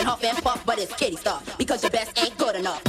can huff and puff, but it's kitty stuff because your best ain't good enough.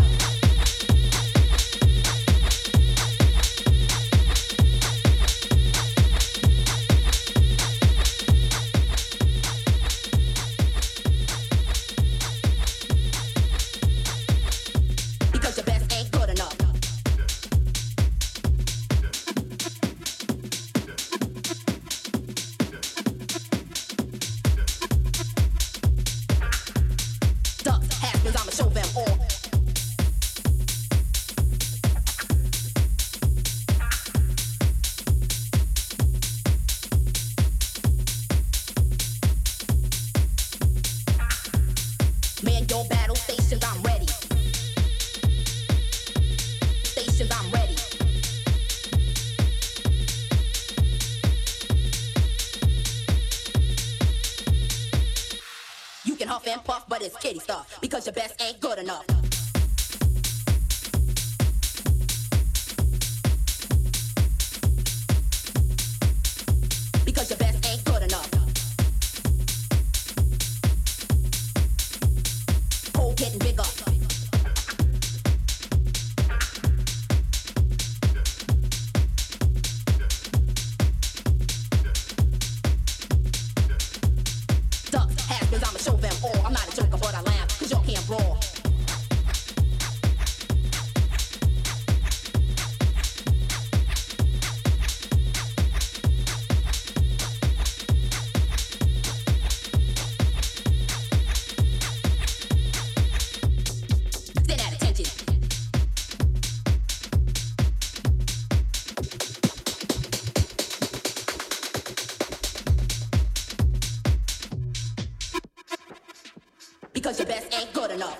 It's kitty stuff because your best ain't good enough. Hole getting bigger. Ducks, haspers, I'ma show them all. I'm not a joke. Because your best ain't good enough.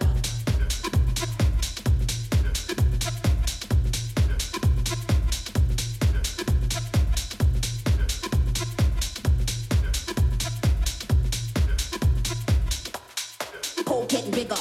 Hole getting bigger.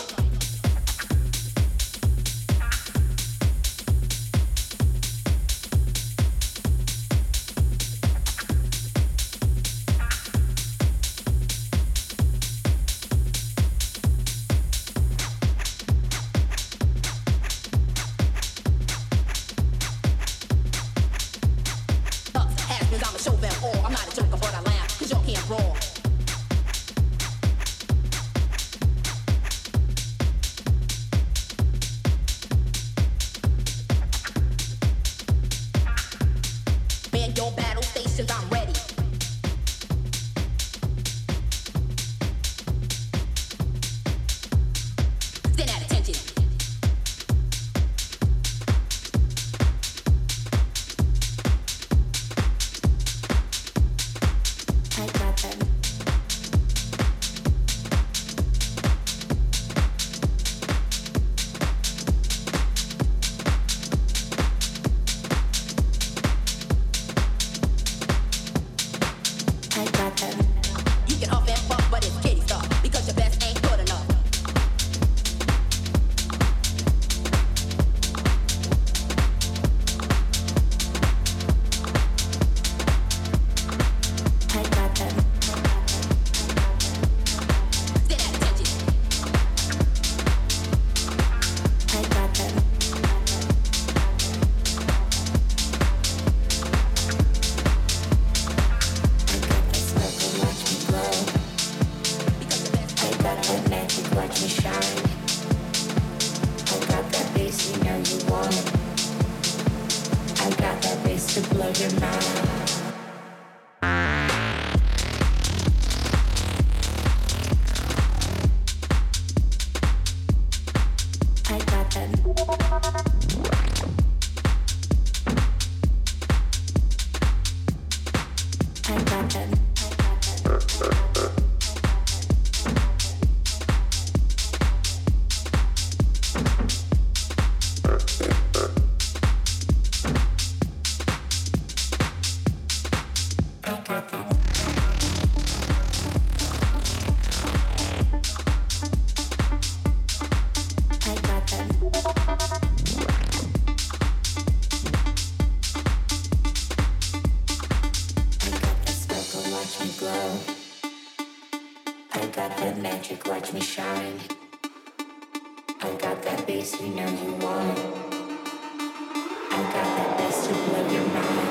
I got them. magic, watch me shine. I got that bass you know you want. I got that bass to blow your mind.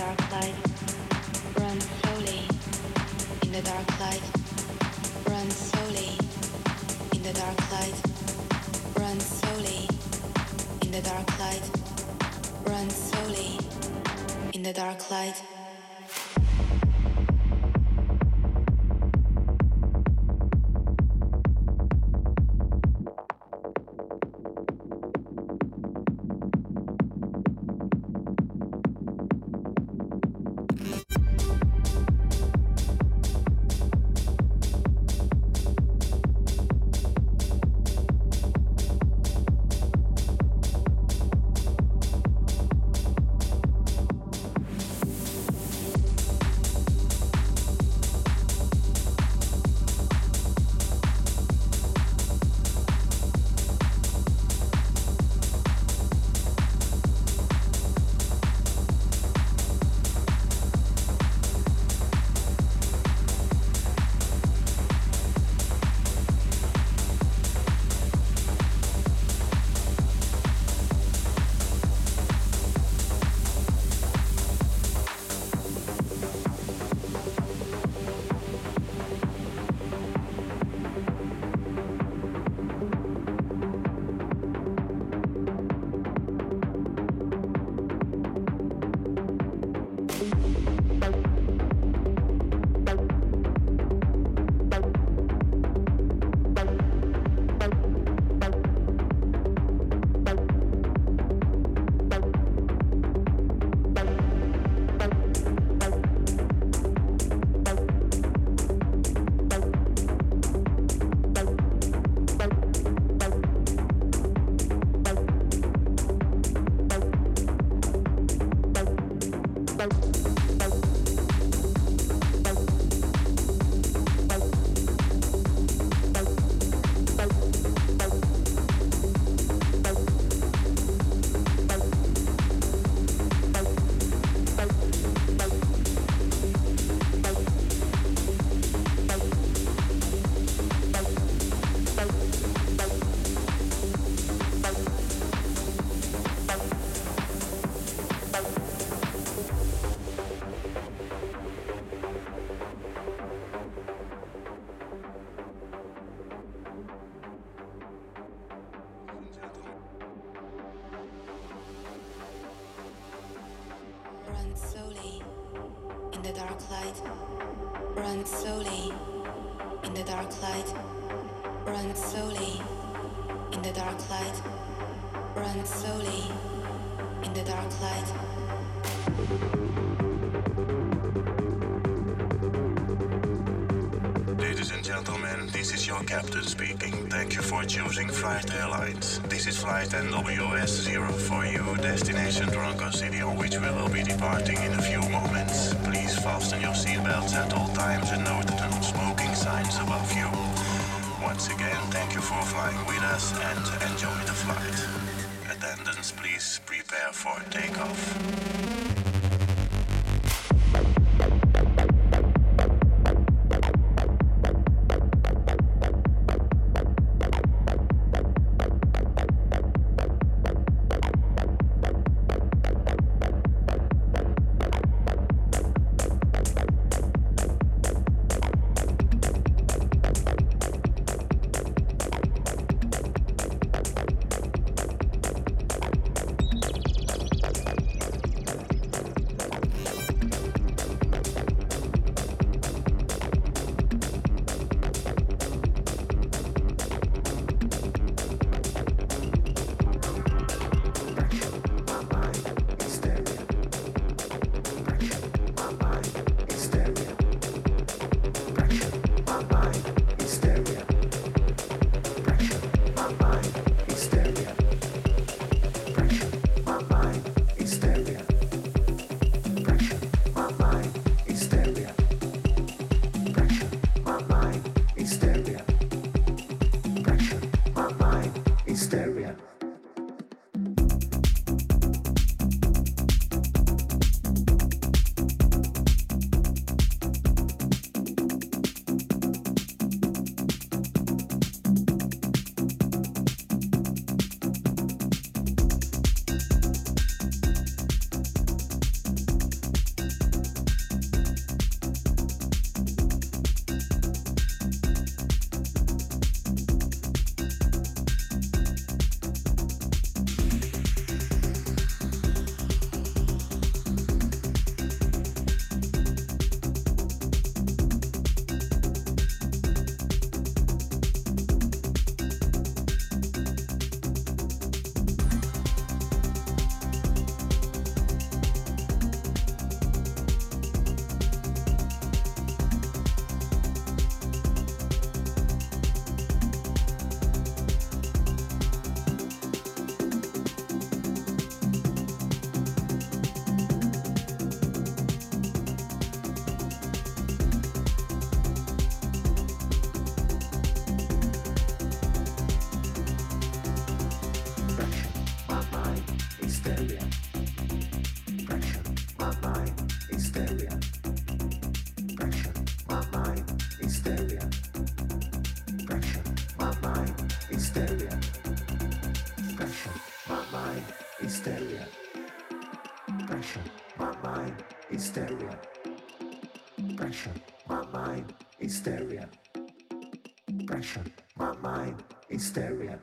dark light, run slowly. In the dark light, run slowly. In the dark light, run slowly. In the dark light, run slowly. In the dark light. Captain speaking. Thank you for choosing Flight Airlines. This is flight NWS-04U, destination Dronco City, on which we will be departing in a few moments. Please fasten your seatbelts at all times and note the non-smoking signs above you. Once again, thank you for flying with us and enjoy the flight. Attendants, please prepare for takeoff. my mind, hysteria. Pressure, my mind, hysteria. Pressure, my mind, hysteria.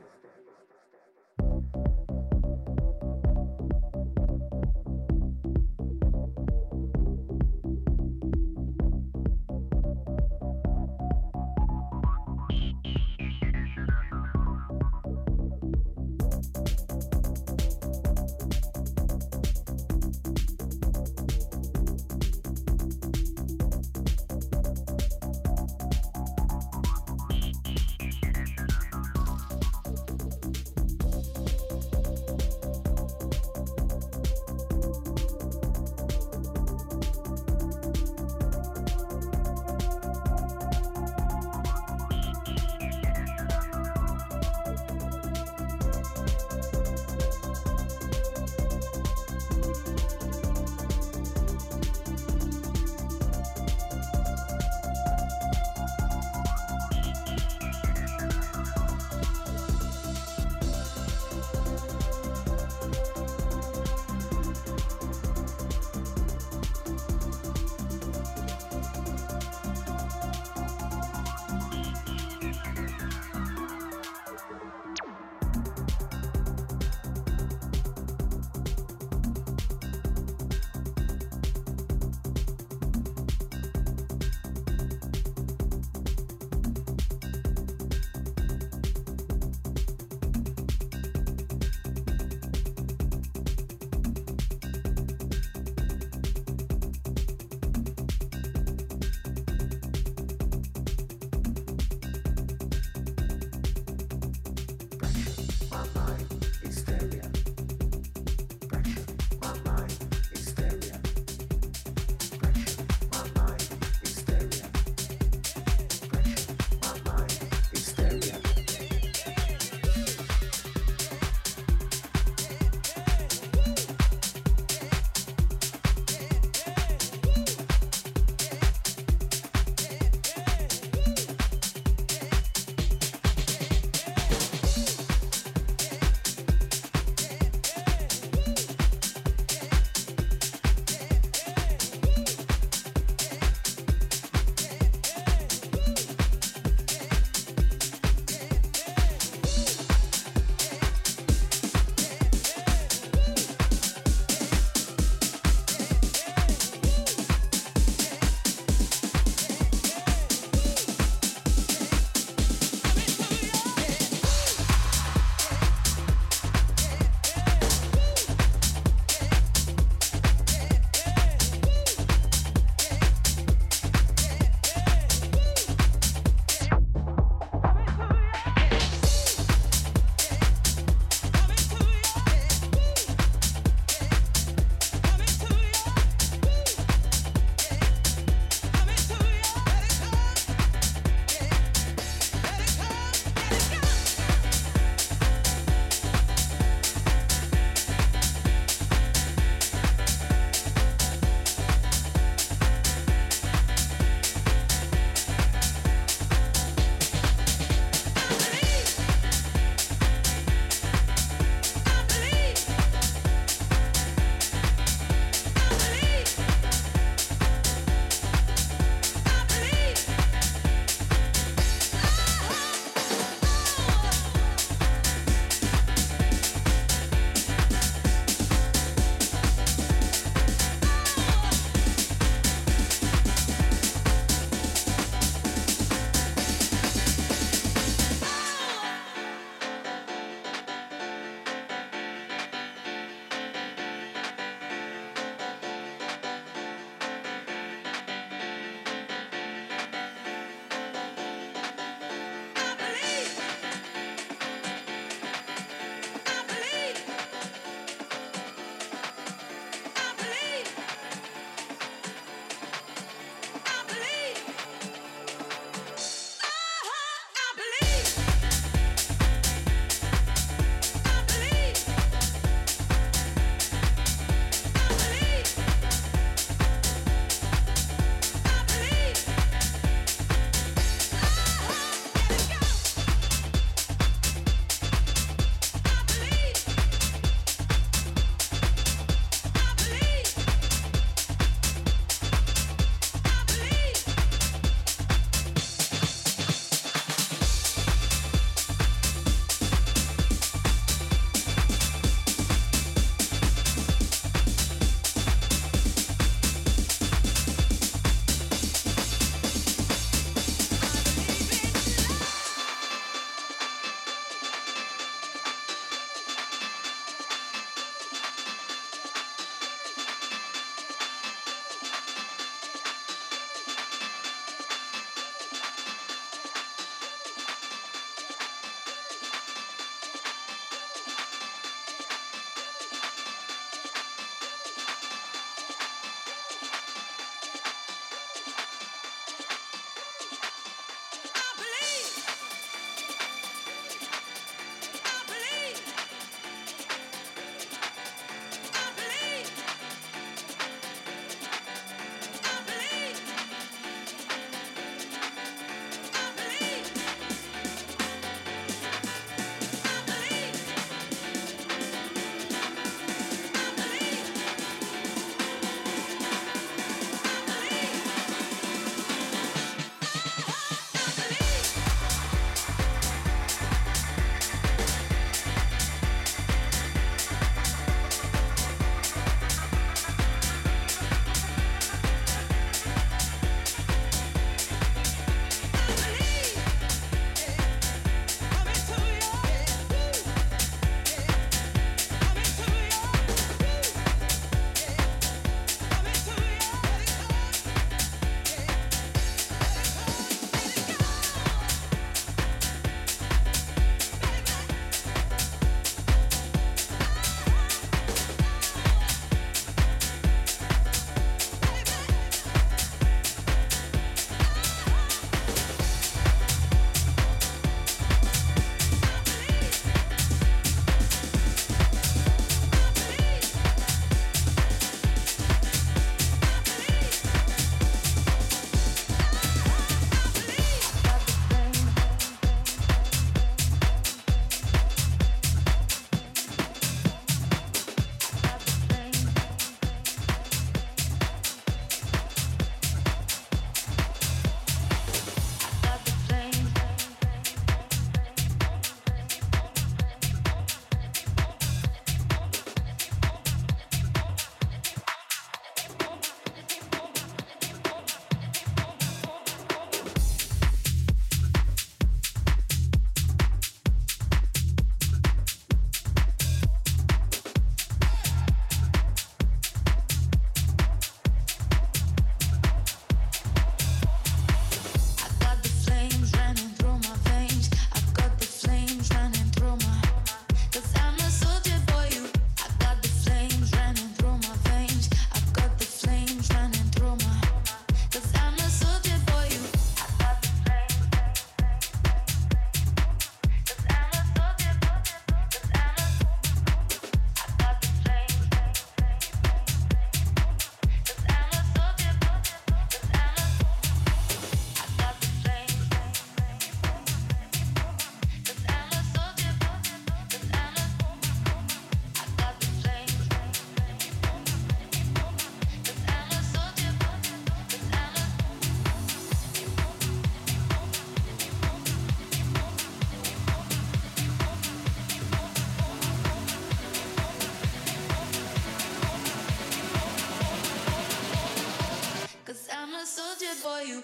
for you.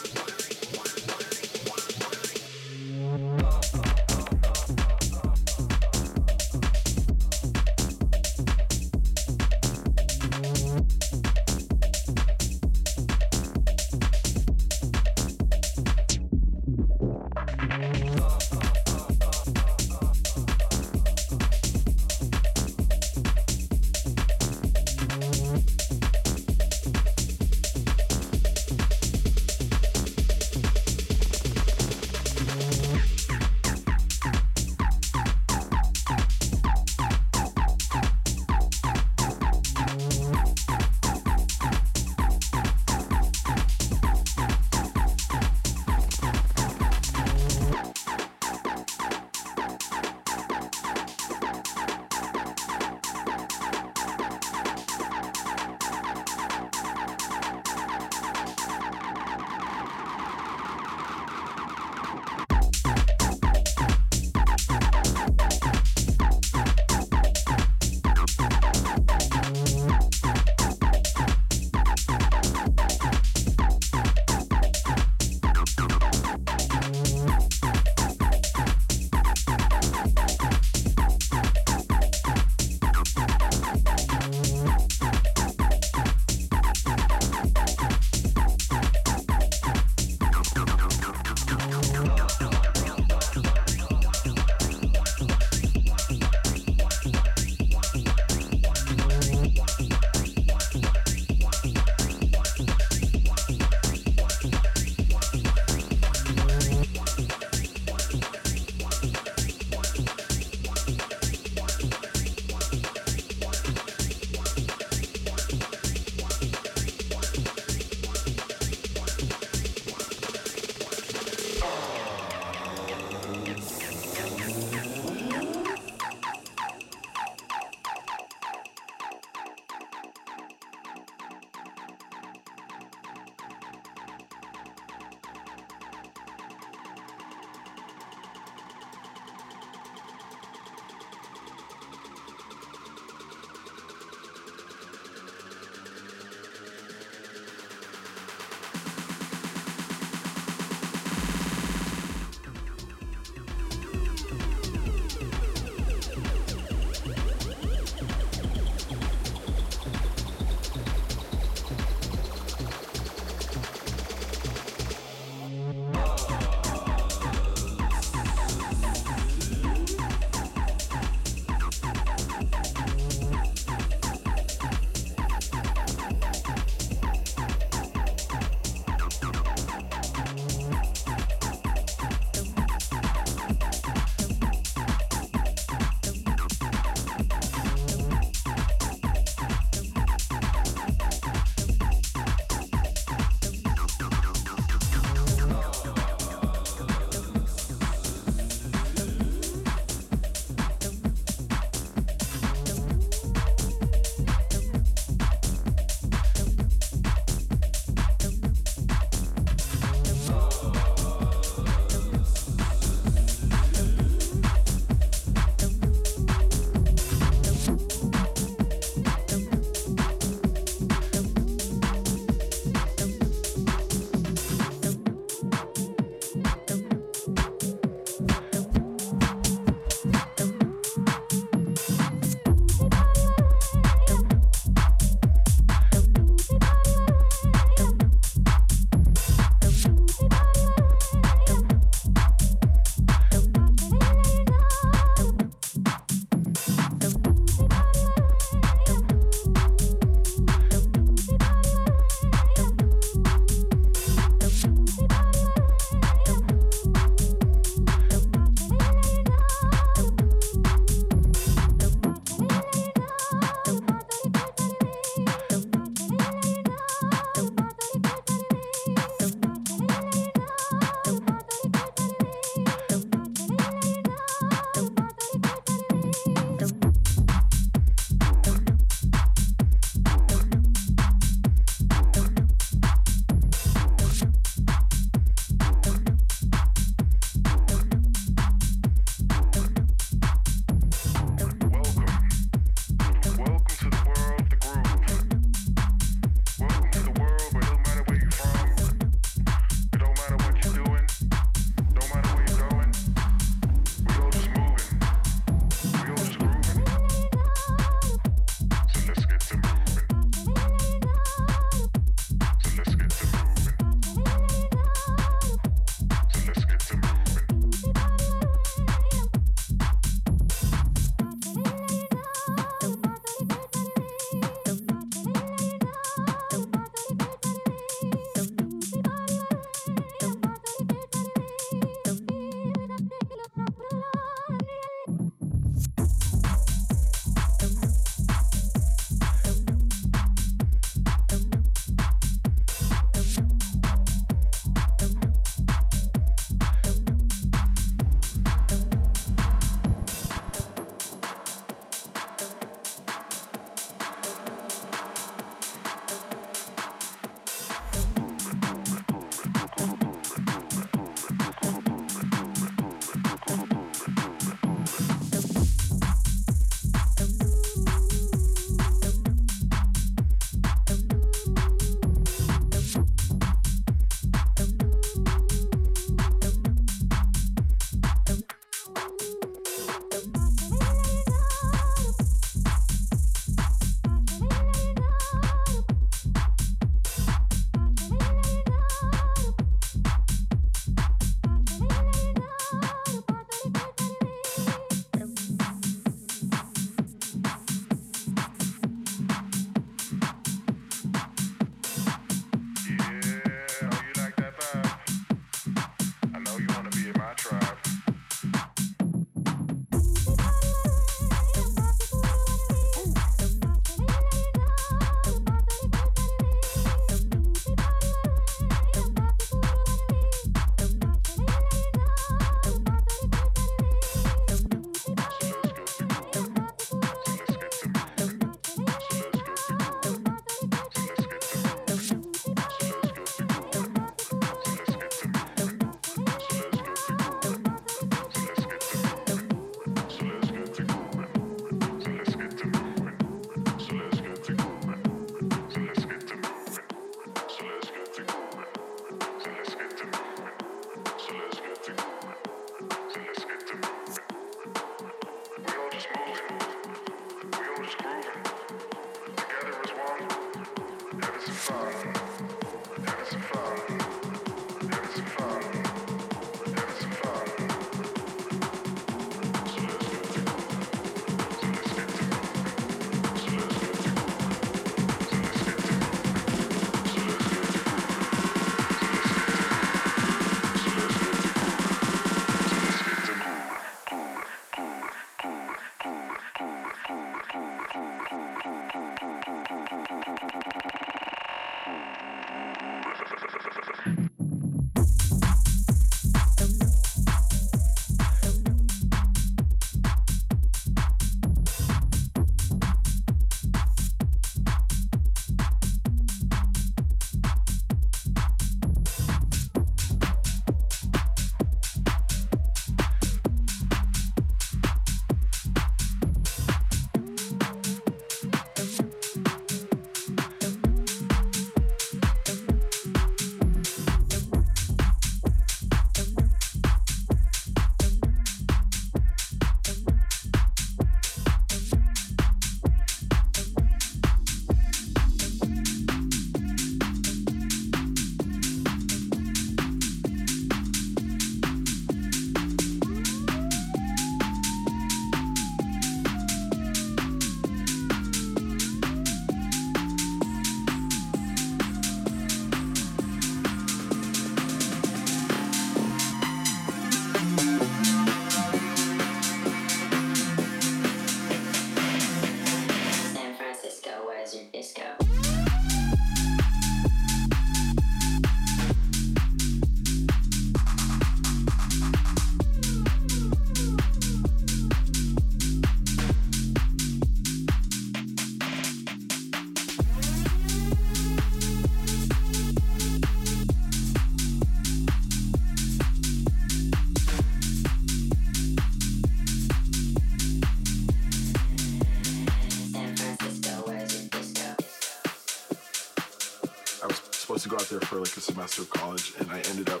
to go out there for like a semester of college, and I ended up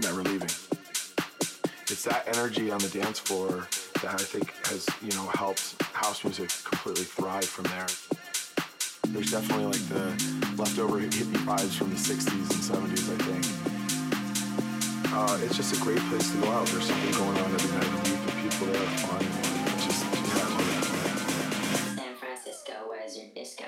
never leaving. It's that energy on the dance floor that I think has, you know, helped house music completely thrive from there. There's definitely like the leftover hippie vibes from the 60s and 70s, I think. It's just a great place to go out. There's something going on every night. You meet the people that have fun. It's just, yeah. San Francisco, where's your disco?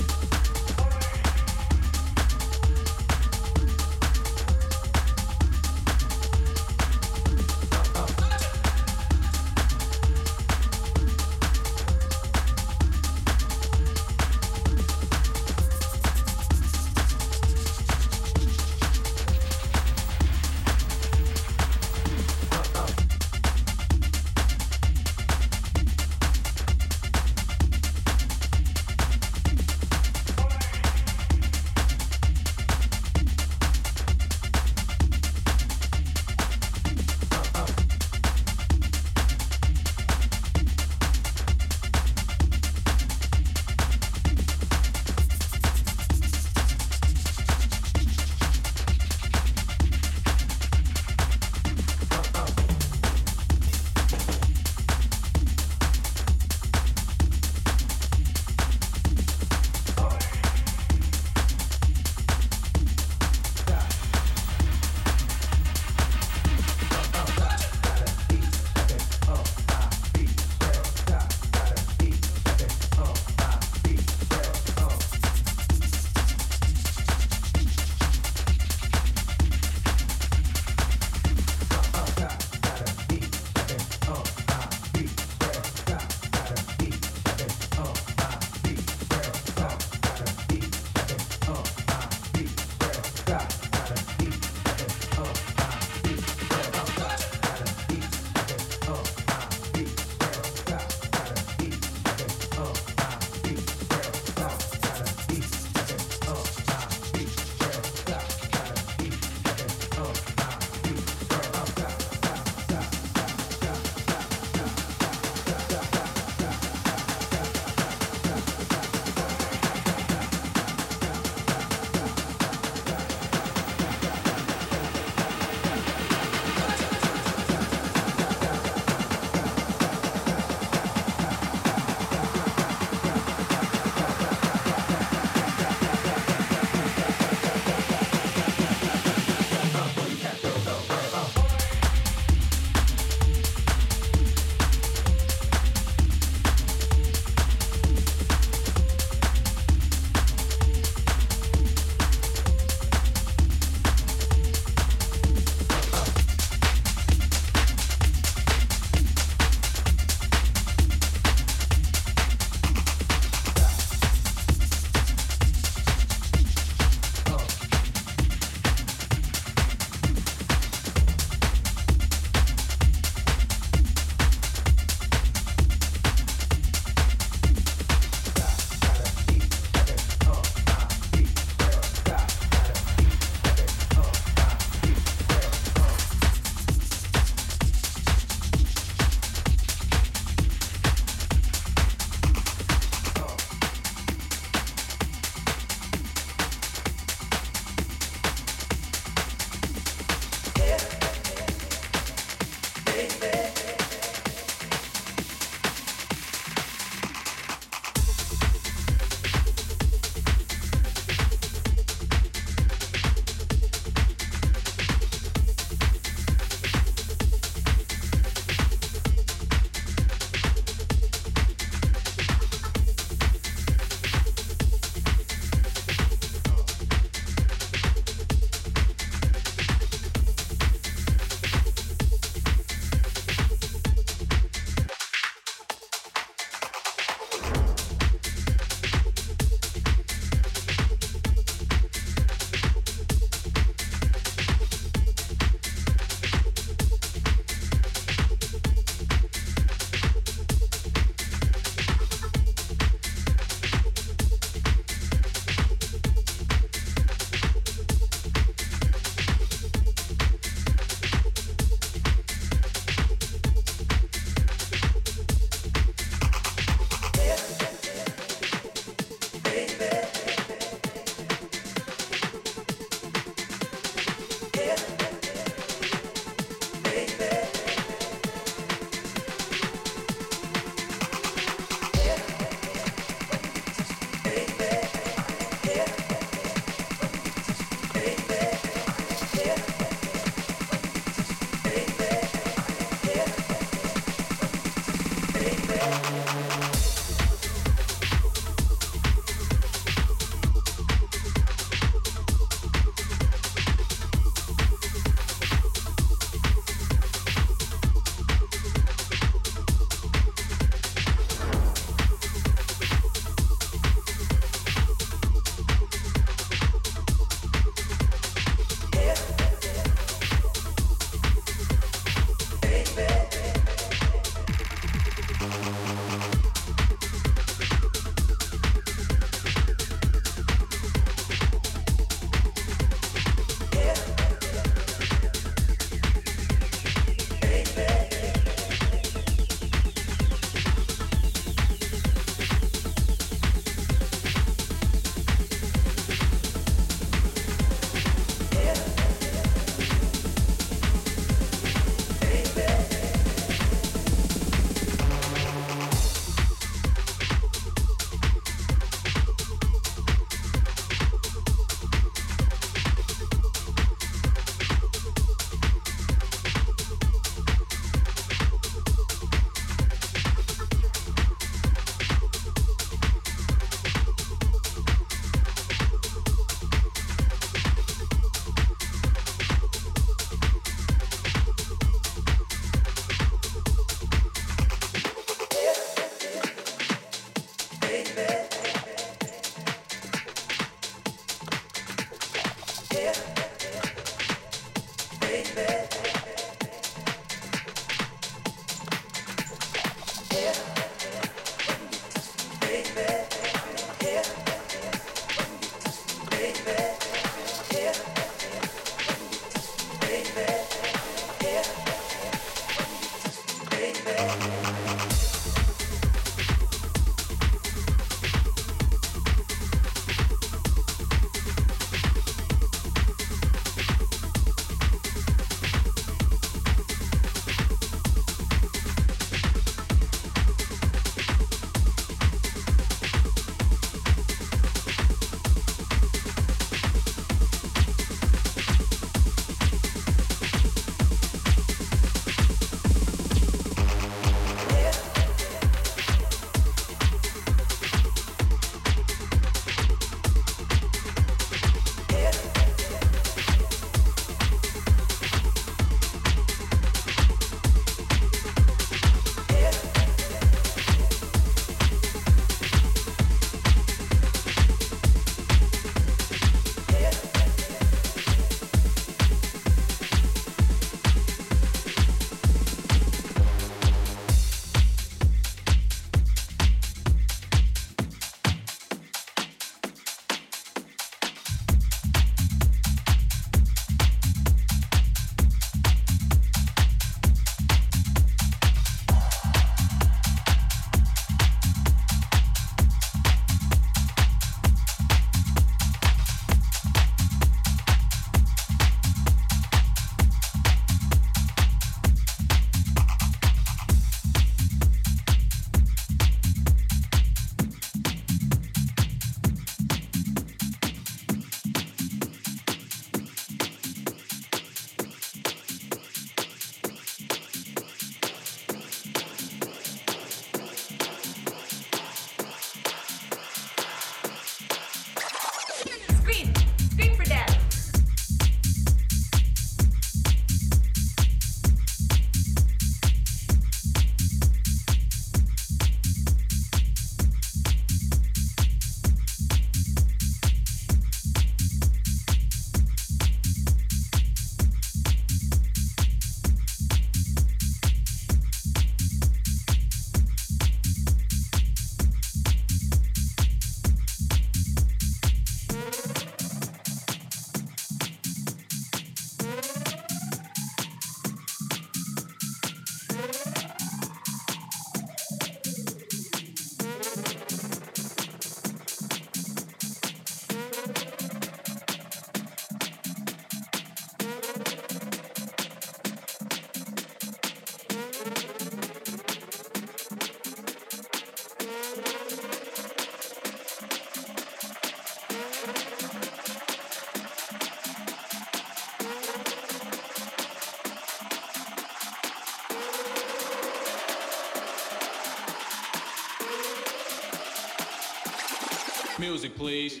Music, please.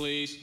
Please.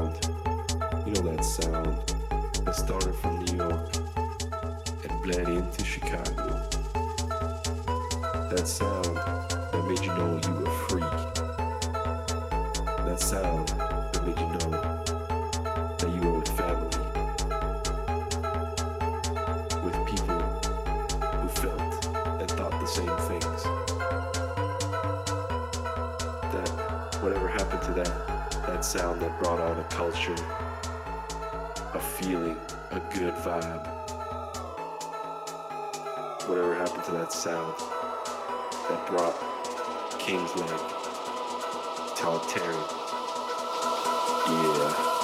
sound. You know that sound that started from New York and bled into Chicago. That sound that made you know you were free. That sound that made you know that you were with family, with people who felt and thought the same things. That whatever happened to that sound that brought out a culture, a feeling, a good vibe. Whatever happened to that sound that brought Kingsland to Ontario. Yeah.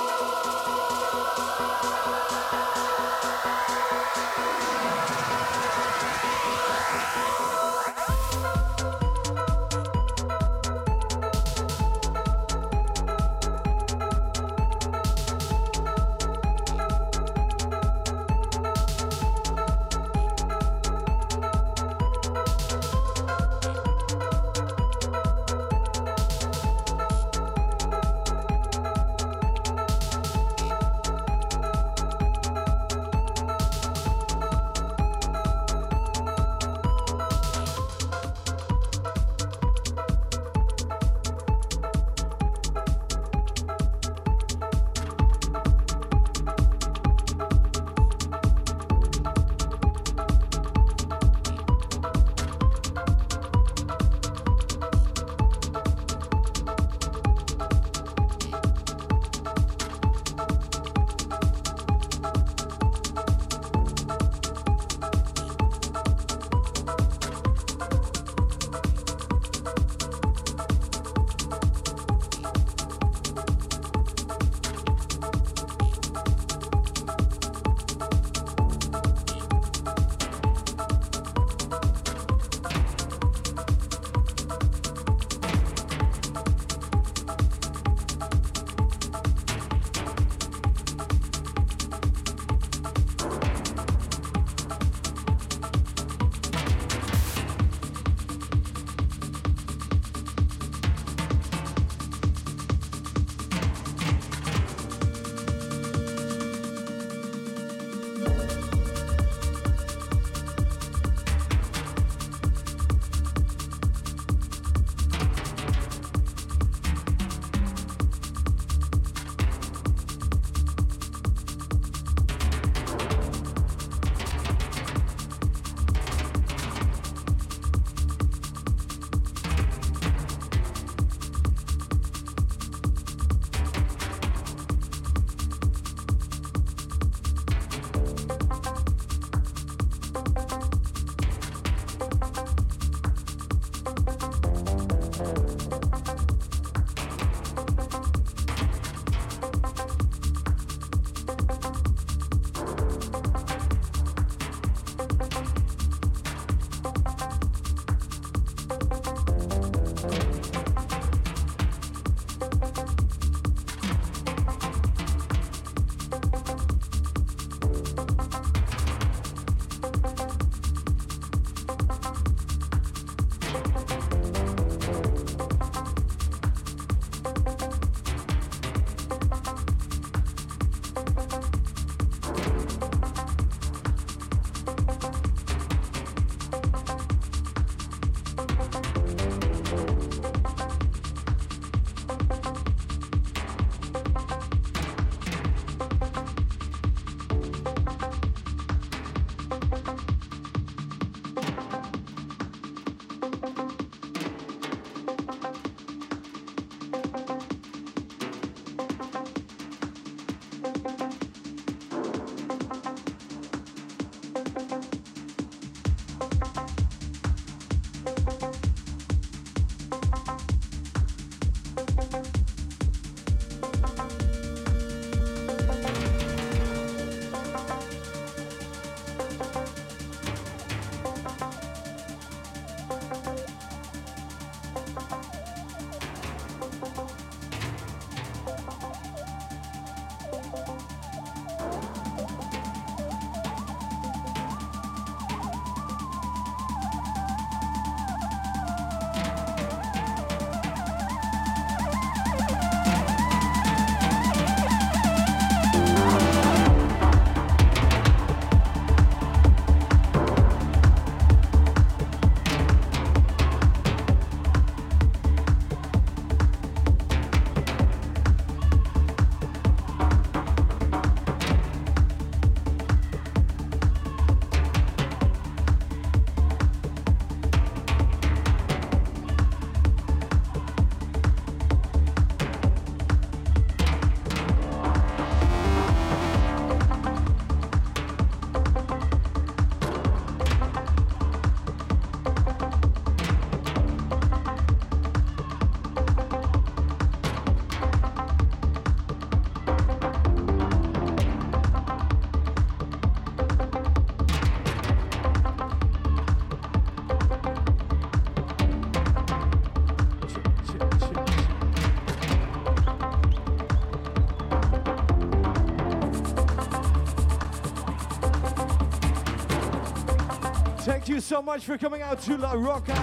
Thank you so much for coming out to La Rocca.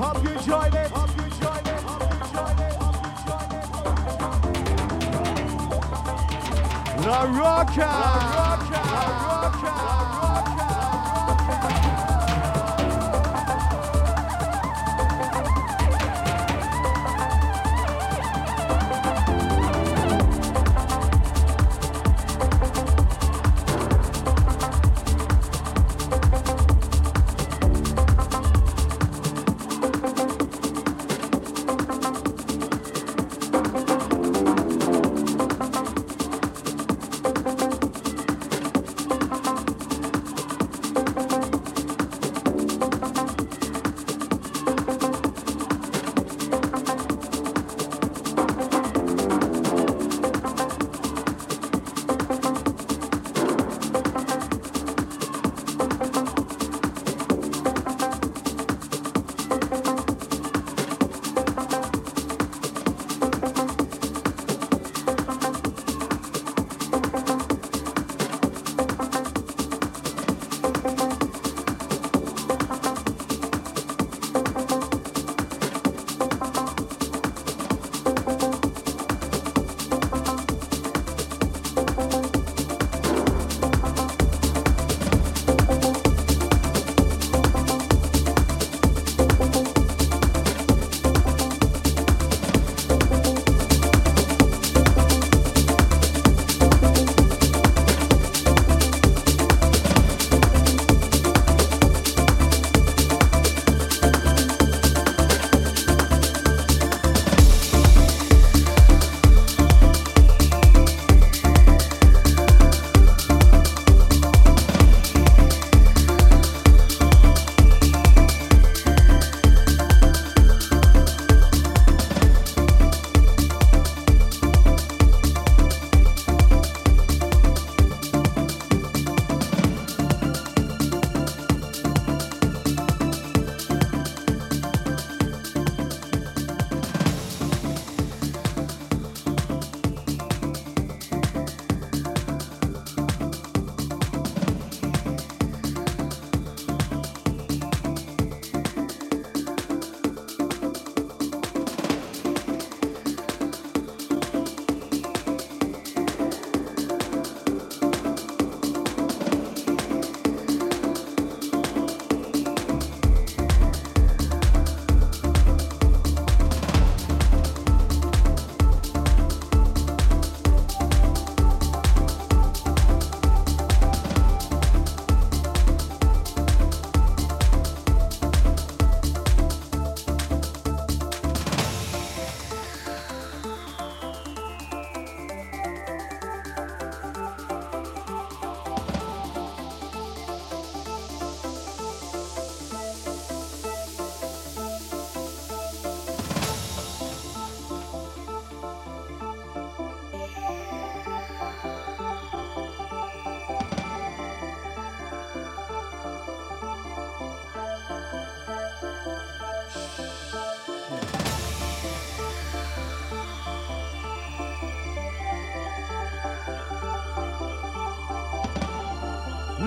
Hope you enjoyed it. Hope you enjoyed it. Hope you enjoyed it. Hope you enjoyed it. La Rocca. La Rocca. La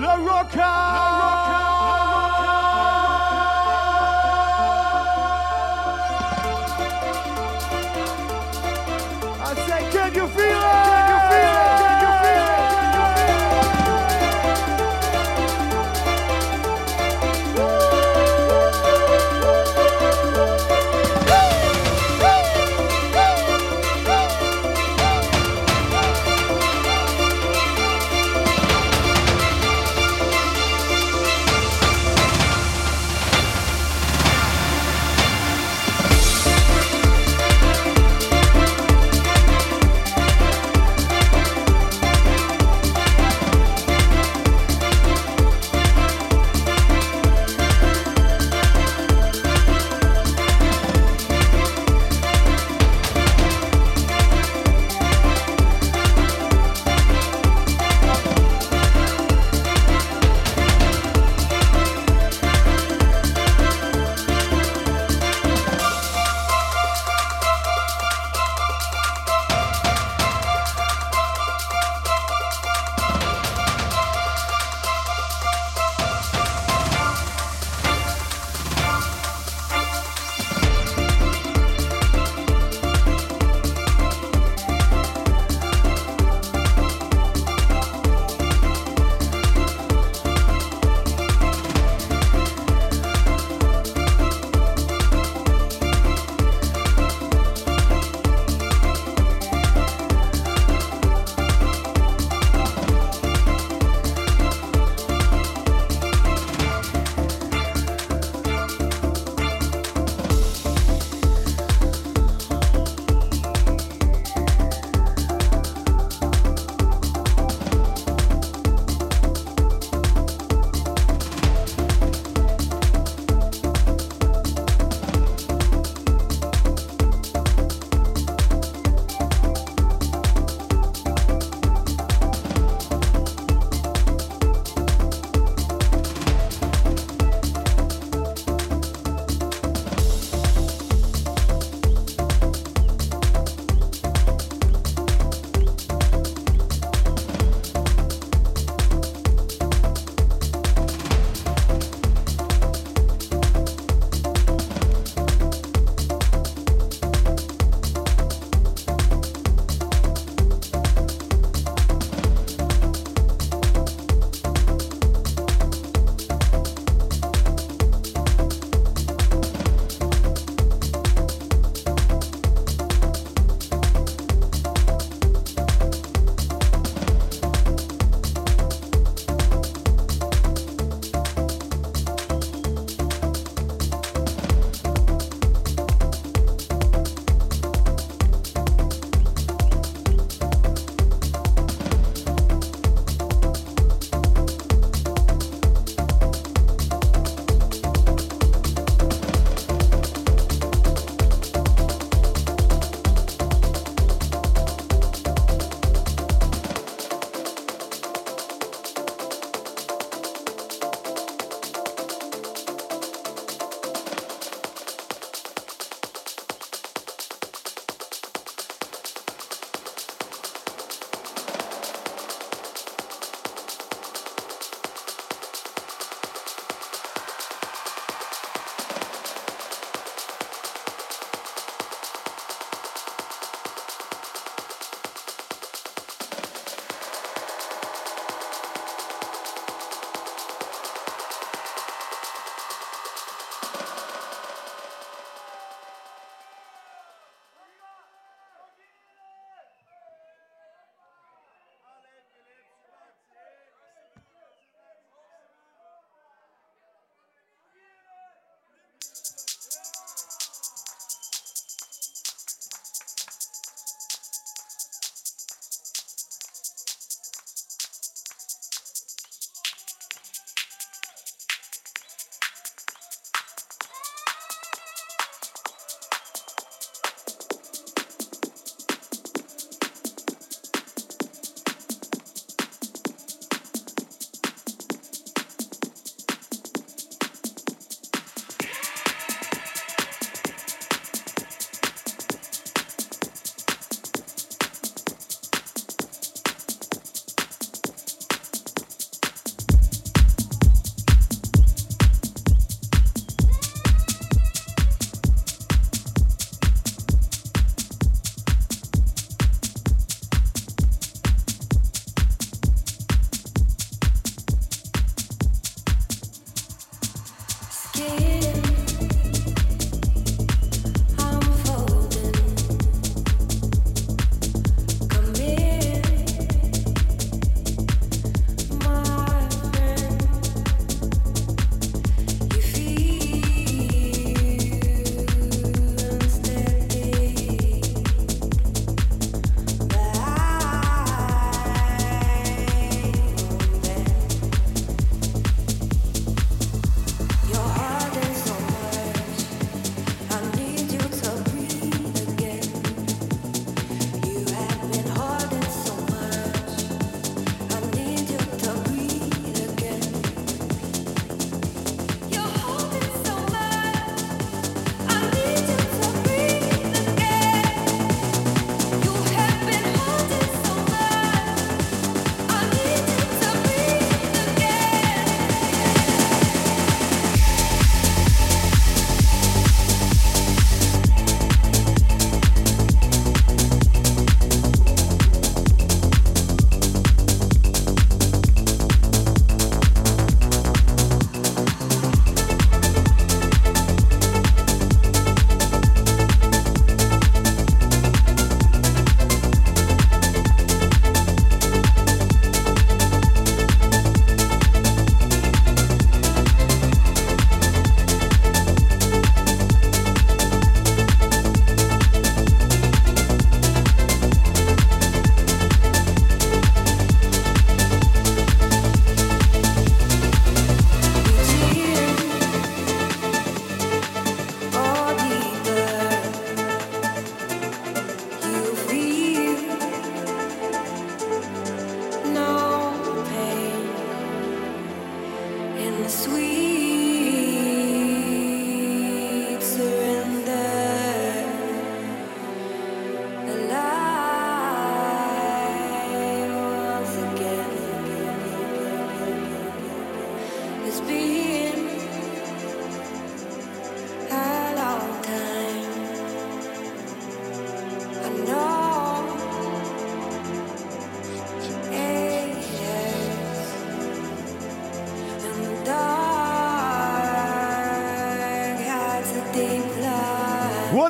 Rocca. La Rocca. La Rocca! La Rocca!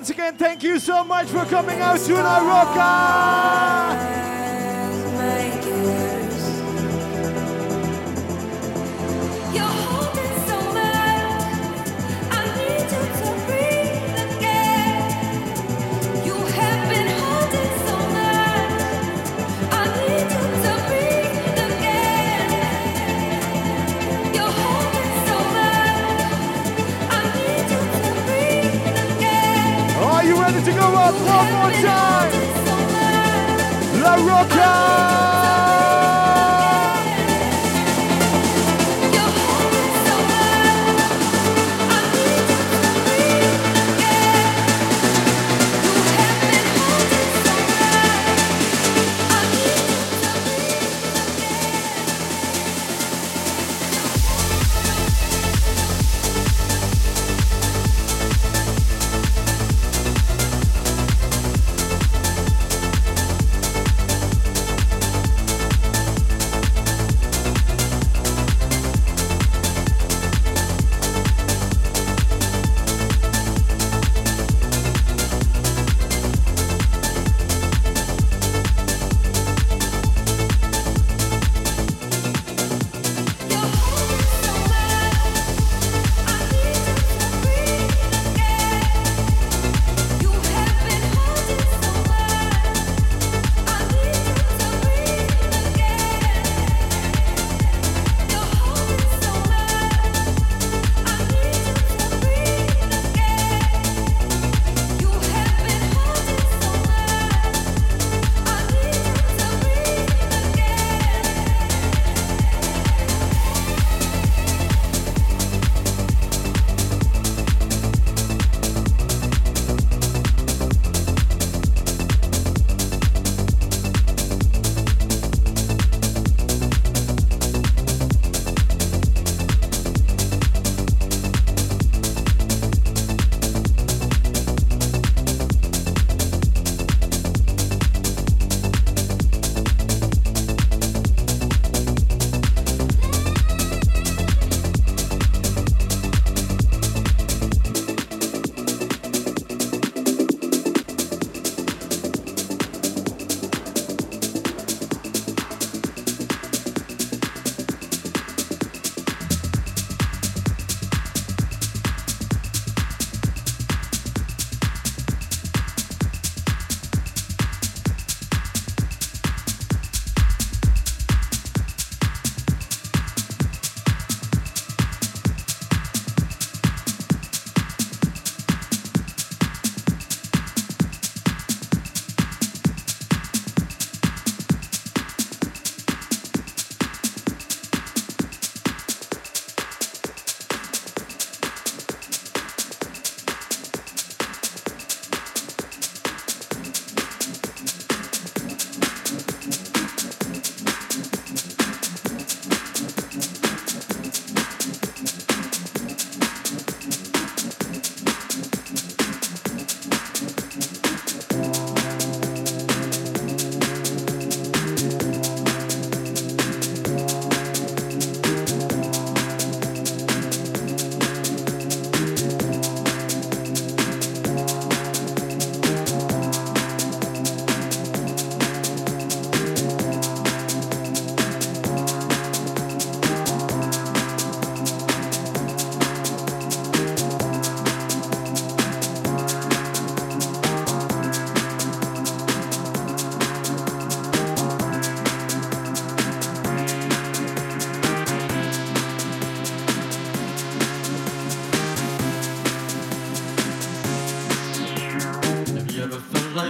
Once again, thank you so much for coming out to La Rocca. To go up one more time. La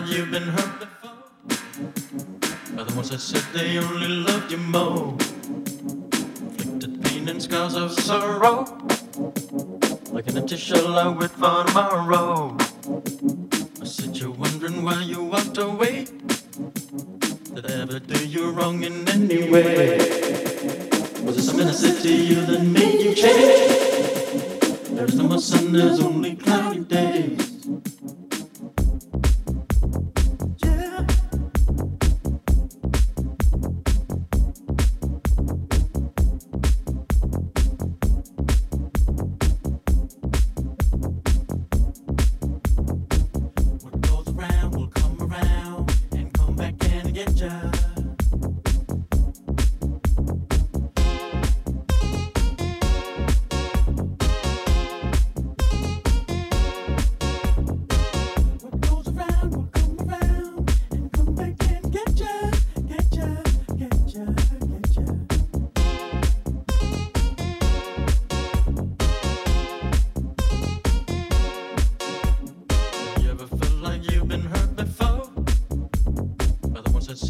You've been hurt before by the ones that said they only loved you more. Inflicted pain and scars of sorrow, like an empty shell I wait for tomorrow. I said you're wondering why you walked away. Did I ever do you wrong in any way? Was there something I said to you that made you change? There's no more sun, there's only cloudy days.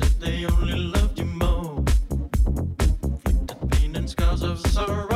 said they only loved you more. Inflicted pain and scars of sorrow.